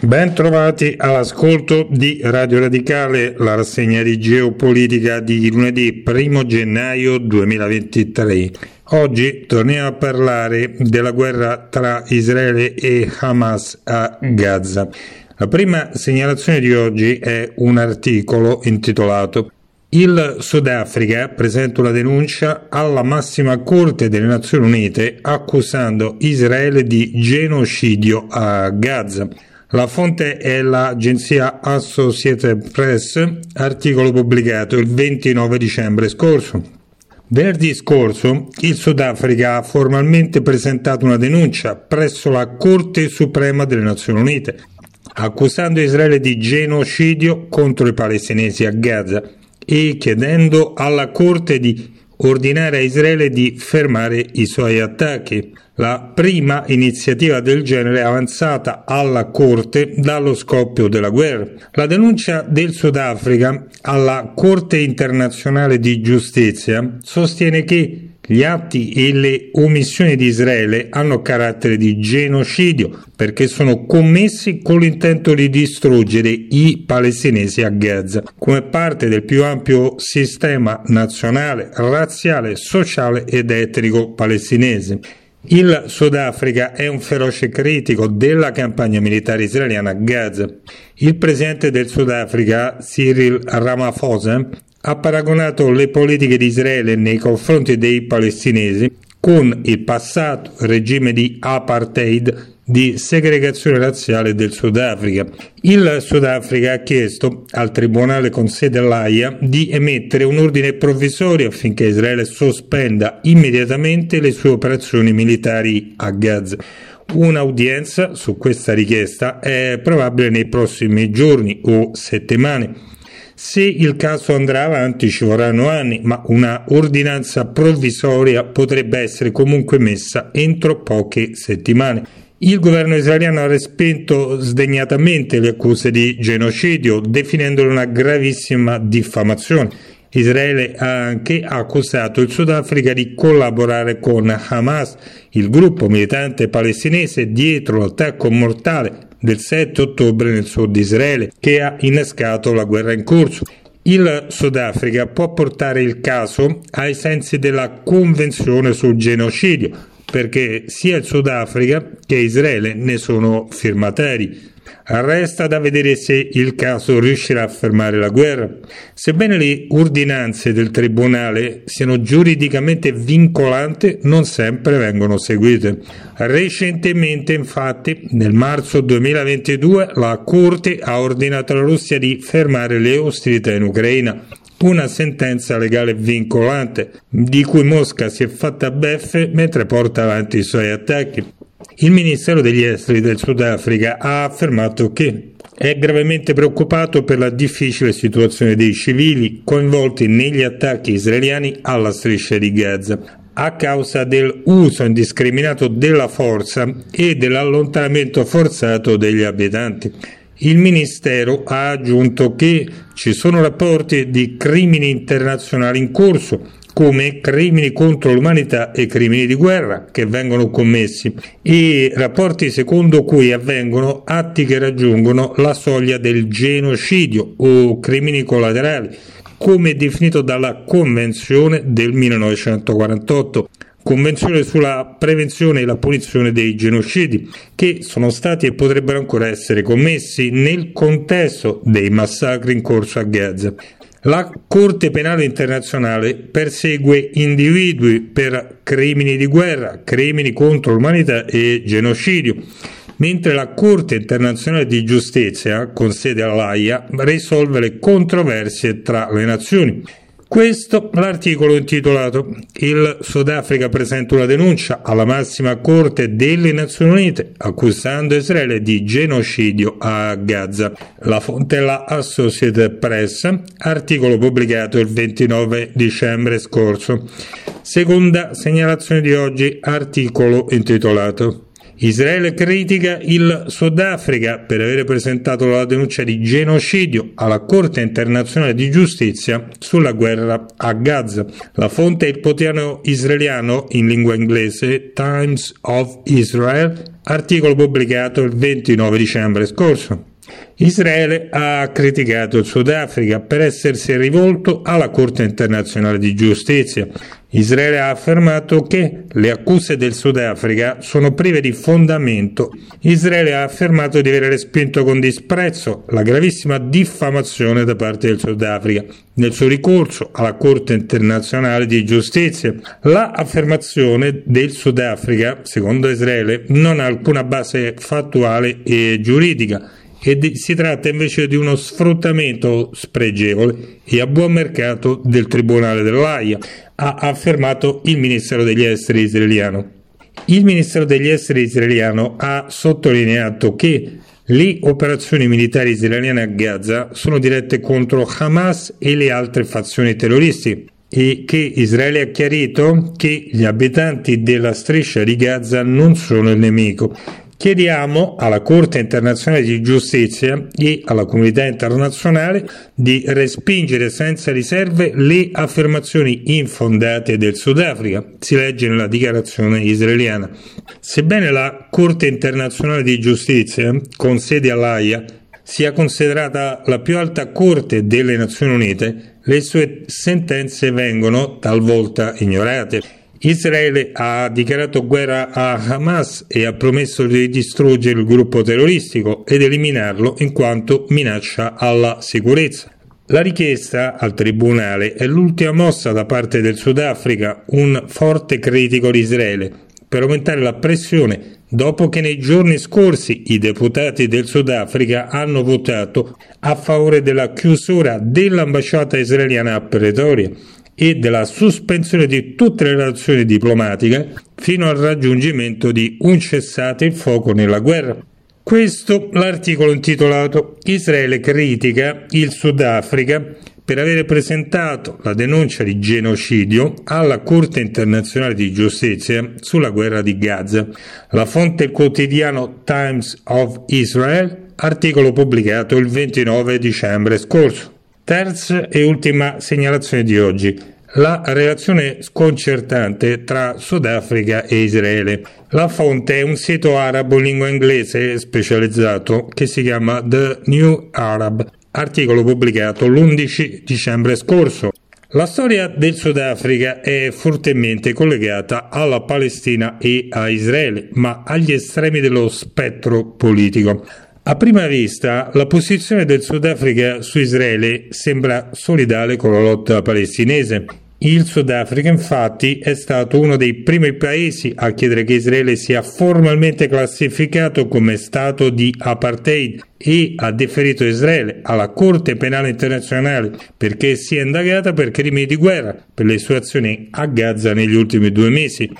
Ben trovati all'ascolto di Radio Radicale, la rassegna di geopolitica di lunedì 1 gennaio 2023. Oggi torniamo a parlare della guerra tra Israele e Hamas a Gaza. La prima segnalazione di oggi è un articolo intitolato "Il Sudafrica presenta una denuncia alla massima Corte delle Nazioni Unite accusando Israele di genocidio a Gaza". La fonte è l'agenzia Associated Press, articolo pubblicato il 29 dicembre scorso. Venerdì scorso il Sudafrica ha formalmente presentato una denuncia presso la Corte Suprema delle Nazioni Unite, accusando Israele di genocidio contro i palestinesi a Gaza e chiedendo alla Corte di ordinare a Israele di fermare i suoi attacchi. La prima iniziativa del genere avanzata alla Corte dallo scoppio della guerra. La denuncia del Sudafrica alla Corte Internazionale di Giustizia sostiene che gli atti e le omissioni di Israele hanno carattere di genocidio perché sono commessi con l'intento di distruggere i palestinesi a Gaza, come parte del più ampio sistema nazionale, razziale, sociale ed etnico palestinese. Il Sudafrica è un feroce critico della campagna militare israeliana a Gaza. Il presidente del Sudafrica, Cyril Ramaphosa, ha paragonato le politiche di Israele nei confronti dei palestinesi con il passato regime di apartheid di segregazione razziale del Sudafrica. Il Sudafrica ha chiesto al tribunale con sede all'Aia di emettere un ordine provvisorio affinché Israele sospenda immediatamente le sue operazioni militari a Gaza. Un'udienza su questa richiesta è probabile nei prossimi giorni o settimane. Se il caso andrà avanti ci vorranno anni, ma una ordinanza provvisoria potrebbe essere comunque emessa entro poche settimane. Il governo israeliano ha respinto sdegnatamente le accuse di genocidio, definendole una gravissima diffamazione. Israele ha anche accusato il Sudafrica di collaborare con Hamas, il gruppo militante palestinese dietro l'attacco mortale del 7 ottobre nel sud di Israele, che ha innescato la guerra in corso. Il Sudafrica può portare il caso ai sensi della Convenzione sul genocidio, perché sia il Sudafrica che Israele ne sono firmatari. Resta da vedere se il caso riuscirà a fermare la guerra. Sebbene le ordinanze del tribunale siano giuridicamente vincolanti, non sempre vengono seguite. Recentemente, infatti, nel marzo 2022, la Corte ha ordinato alla Russia di fermare le ostilità in Ucraina. Una sentenza legale vincolante, di cui Mosca si è fatta beffe mentre porta avanti i suoi attacchi. Il Ministero degli Esteri del Sudafrica ha affermato che è gravemente preoccupato per la difficile situazione dei civili coinvolti negli attacchi israeliani alla striscia di Gaza, a causa dell'uso indiscriminato della forza e dell'allontanamento forzato degli abitanti. Il Ministero ha aggiunto che ci sono rapporti di crimini internazionali in corso, come crimini contro l'umanità e crimini di guerra che vengono commessi, e rapporti secondo cui avvengono atti che raggiungono la soglia del genocidio o crimini collaterali, come definito dalla Convenzione del 1948. Convenzione sulla prevenzione e la punizione dei genocidi, che sono stati e potrebbero ancora essere commessi nel contesto dei massacri in corso a Gaza. La Corte Penale Internazionale persegue individui per crimini di guerra, crimini contro l'umanità e genocidio, mentre la Corte Internazionale di Giustizia, con sede all'Aia, risolve le controversie tra le nazioni. Questo l'articolo intitolato "Il Sudafrica presenta una denuncia alla massima Corte delle Nazioni Unite accusando Israele di genocidio a Gaza". La fonte è la Associated Press, articolo pubblicato il 29 dicembre scorso. Seconda segnalazione di oggi, articolo intitolato "Israele critica il Sudafrica per aver presentato la denuncia di genocidio alla Corte Internazionale di Giustizia sulla guerra a Gaza". La fonte è il quotidiano israeliano in lingua inglese Times of Israel, articolo pubblicato il 29 dicembre scorso. Israele ha criticato il Sudafrica per essersi rivolto alla Corte Internazionale di Giustizia. Israele ha affermato che le accuse del Sudafrica sono prive di fondamento. Israele ha affermato di aver respinto con disprezzo la gravissima diffamazione da parte del Sudafrica nel suo ricorso alla Corte Internazionale di Giustizia. La affermazione del Sudafrica, secondo Israele, non ha alcuna base fattuale e giuridica. Si tratta invece di uno sfruttamento spregevole e a buon mercato del Tribunale dell'Aia, ha affermato il Ministero degli Esteri israeliano. Il Ministero degli Esteri israeliano ha sottolineato che le operazioni militari israeliane a Gaza sono dirette contro Hamas e le altre fazioni terroristiche e che Israele ha chiarito che gli abitanti della striscia di Gaza non sono il nemico. Chiediamo alla Corte Internazionale di Giustizia e alla comunità internazionale di respingere senza riserve le affermazioni infondate del Sudafrica, si legge nella dichiarazione israeliana. Sebbene la Corte Internazionale di Giustizia, con sede all'Aia, sia considerata la più alta corte delle Nazioni Unite, le sue sentenze vengono talvolta ignorate. Israele ha dichiarato guerra a Hamas e ha promesso di distruggere il gruppo terroristico ed eliminarlo in quanto minaccia alla sicurezza. La richiesta al tribunale è l'ultima mossa da parte del Sudafrica, un forte critico di Israele, per aumentare la pressione dopo che nei giorni scorsi i deputati del Sudafrica hanno votato a favore della chiusura dell'ambasciata israeliana a Pretoria e della sospensione di tutte le relazioni diplomatiche fino al raggiungimento di un cessate il fuoco nella guerra. Questo l'articolo intitolato Israele critica il Sudafrica per avere presentato la denuncia di genocidio alla Corte Internazionale di Giustizia sulla guerra di Gaza. La fonte è il quotidiano Times of Israel, articolo pubblicato il 29 dicembre scorso. Terza e ultima segnalazione di oggi, la relazione sconcertante tra Sudafrica e Israele. La fonte è un sito arabo in lingua inglese specializzato che si chiama The New Arab, articolo pubblicato l'11 dicembre scorso. La storia del Sudafrica è fortemente collegata alla Palestina e a Israele, ma agli estremi dello spettro politico. A prima vista, la posizione del Sudafrica su Israele sembra solidale con la lotta palestinese. Il Sudafrica, infatti, è stato uno dei primi paesi a chiedere che Israele sia formalmente classificato come stato di apartheid e ha deferito Israele alla Corte Penale Internazionale perché sia indagata per crimini di guerra per le sue azioni a Gaza negli ultimi 2 mesi.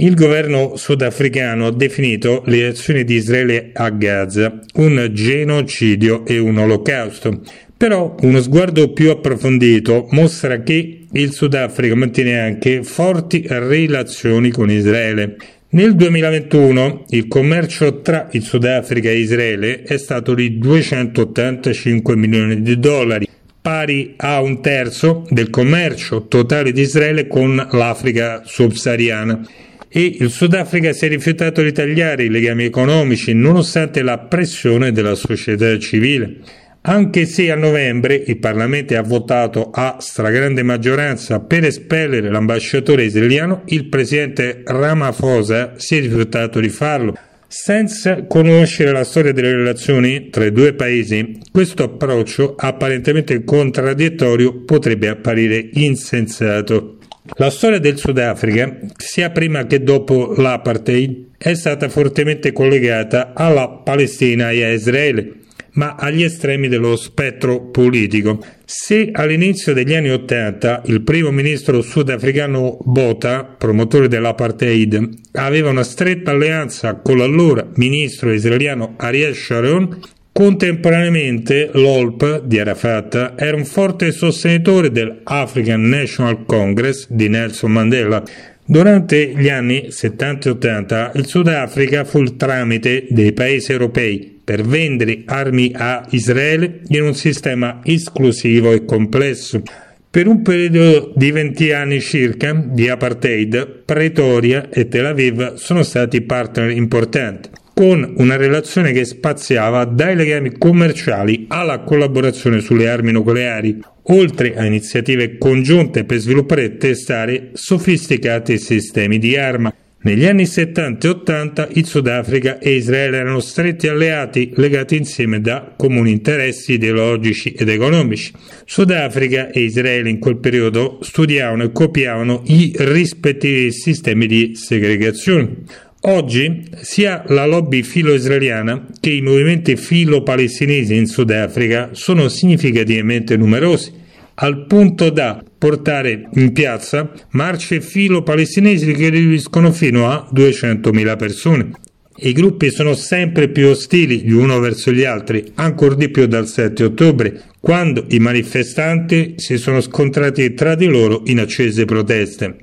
Il governo sudafricano ha definito le azioni di Israele a Gaza un genocidio e un olocausto, però uno sguardo più approfondito mostra che il Sudafrica mantiene anche forti relazioni con Israele. Nel 2021 il commercio tra il Sudafrica e Israele è stato di 285 milioni di dollari, pari a 1/3 del commercio totale di Israele con l'Africa subsahariana. E il Sudafrica si è rifiutato di tagliare i legami economici nonostante la pressione della società civile. Anche se a novembre il Parlamento ha votato a stragrande maggioranza per espellere l'ambasciatore israeliano, il presidente Ramaphosa si è rifiutato di farlo. Senza conoscere la storia delle relazioni tra i 2 paesi, questo approccio apparentemente contraddittorio potrebbe apparire insensato. La storia del Sudafrica, sia prima che dopo l'apartheid, è stata fortemente collegata alla Palestina e a Israele, ma agli estremi dello spettro politico. Se all'inizio degli anni '80 il primo ministro sudafricano Botha, promotore dell'apartheid, aveva una stretta alleanza con l'allora ministro israeliano Ariel Sharon, contemporaneamente l'OLP di Arafat era un forte sostenitore dell'African National Congress di Nelson Mandela. Durante gli anni 70 e 80 il Sudafrica fu il tramite dei paesi europei per vendere armi a Israele in un sistema esclusivo e complesso. Per un periodo di 20 anni circa di apartheid, Pretoria e Tel Aviv sono stati partner importanti. con una relazione che spaziava dai legami commerciali alla collaborazione sulle armi nucleari, oltre a iniziative congiunte per sviluppare e testare sofisticati sistemi di arma. Negli anni 70 e 80 il Sudafrica e Israele erano stretti alleati, legati insieme da comuni interessi ideologici ed economici. Sudafrica e Israele in quel periodo studiavano e copiavano i rispettivi sistemi di segregazione. Oggi sia la lobby filo-israeliana che i movimenti filo-palestinesi in Sudafrica sono significativamente numerosi, al punto da portare in piazza marce filo-palestinesi che riuniscono fino a 200.000 persone. I gruppi sono sempre più ostili gli uno verso gli altri, ancor di più dal 7 ottobre, quando i manifestanti si sono scontrati tra di loro in accese proteste.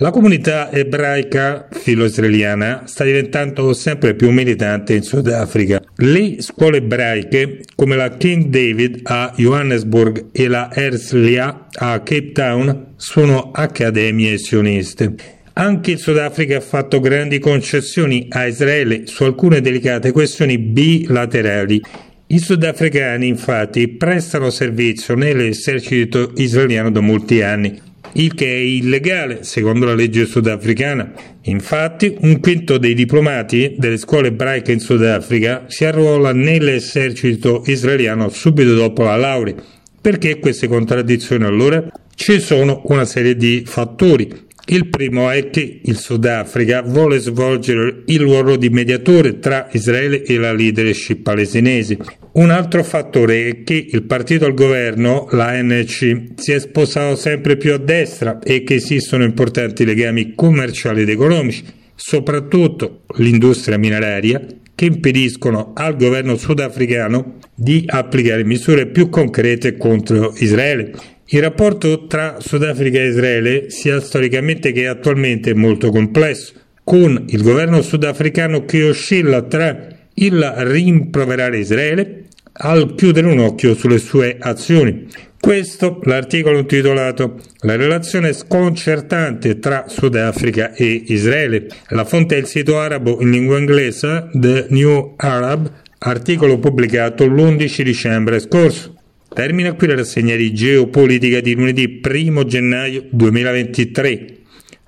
La comunità ebraica filo-israeliana sta diventando sempre più militante in Sudafrica. Le scuole ebraiche, come la King David a Johannesburg e la Herzliya a Cape Town, sono accademie sioniste. Anche il Sudafrica ha fatto grandi concessioni a Israele su alcune delicate questioni bilaterali. I sudafricani, infatti, prestano servizio nell'esercito israeliano da molti anni, il che è illegale secondo la legge sudafricana. Infatti un quinto dei diplomati delle scuole ebraiche in Sudafrica si arruola nell'esercito israeliano subito dopo la laurea. Perché queste contraddizioni allora? Ci sono una serie di fattori. Il primo è che il Sudafrica vuole svolgere il ruolo di mediatore tra Israele e la leadership palestinese. Un altro fattore è che il partito al governo, l'ANC, si è spostato sempre più a destra e che esistono importanti legami commerciali ed economici, soprattutto l'industria mineraria, che impediscono al governo sudafricano di applicare misure più concrete contro Israele. Il rapporto tra Sudafrica e Israele, sia storicamente che attualmente, è molto complesso, con il governo sudafricano che oscilla tra il rimproverare Israele al chiudere un occhio sulle sue azioni. Questo l'articolo intitolato «La relazione sconcertante tra Sudafrica e Israele». La fonte è il sito arabo in lingua inglese The New Arab, articolo pubblicato l'11 dicembre scorso. Termina qui la rassegna di Geopolitica di lunedì 1 gennaio 2023.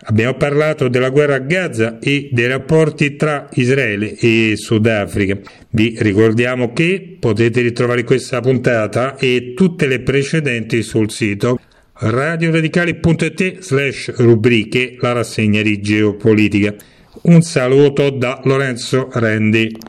Abbiamo parlato della guerra a Gaza e dei rapporti tra Israele e Sudafrica. Vi ricordiamo che potete ritrovare questa puntata e tutte le precedenti sul sito radioradicale.it/rubriche la rassegna di Geopolitica. Un saluto da Lorenzo Randi.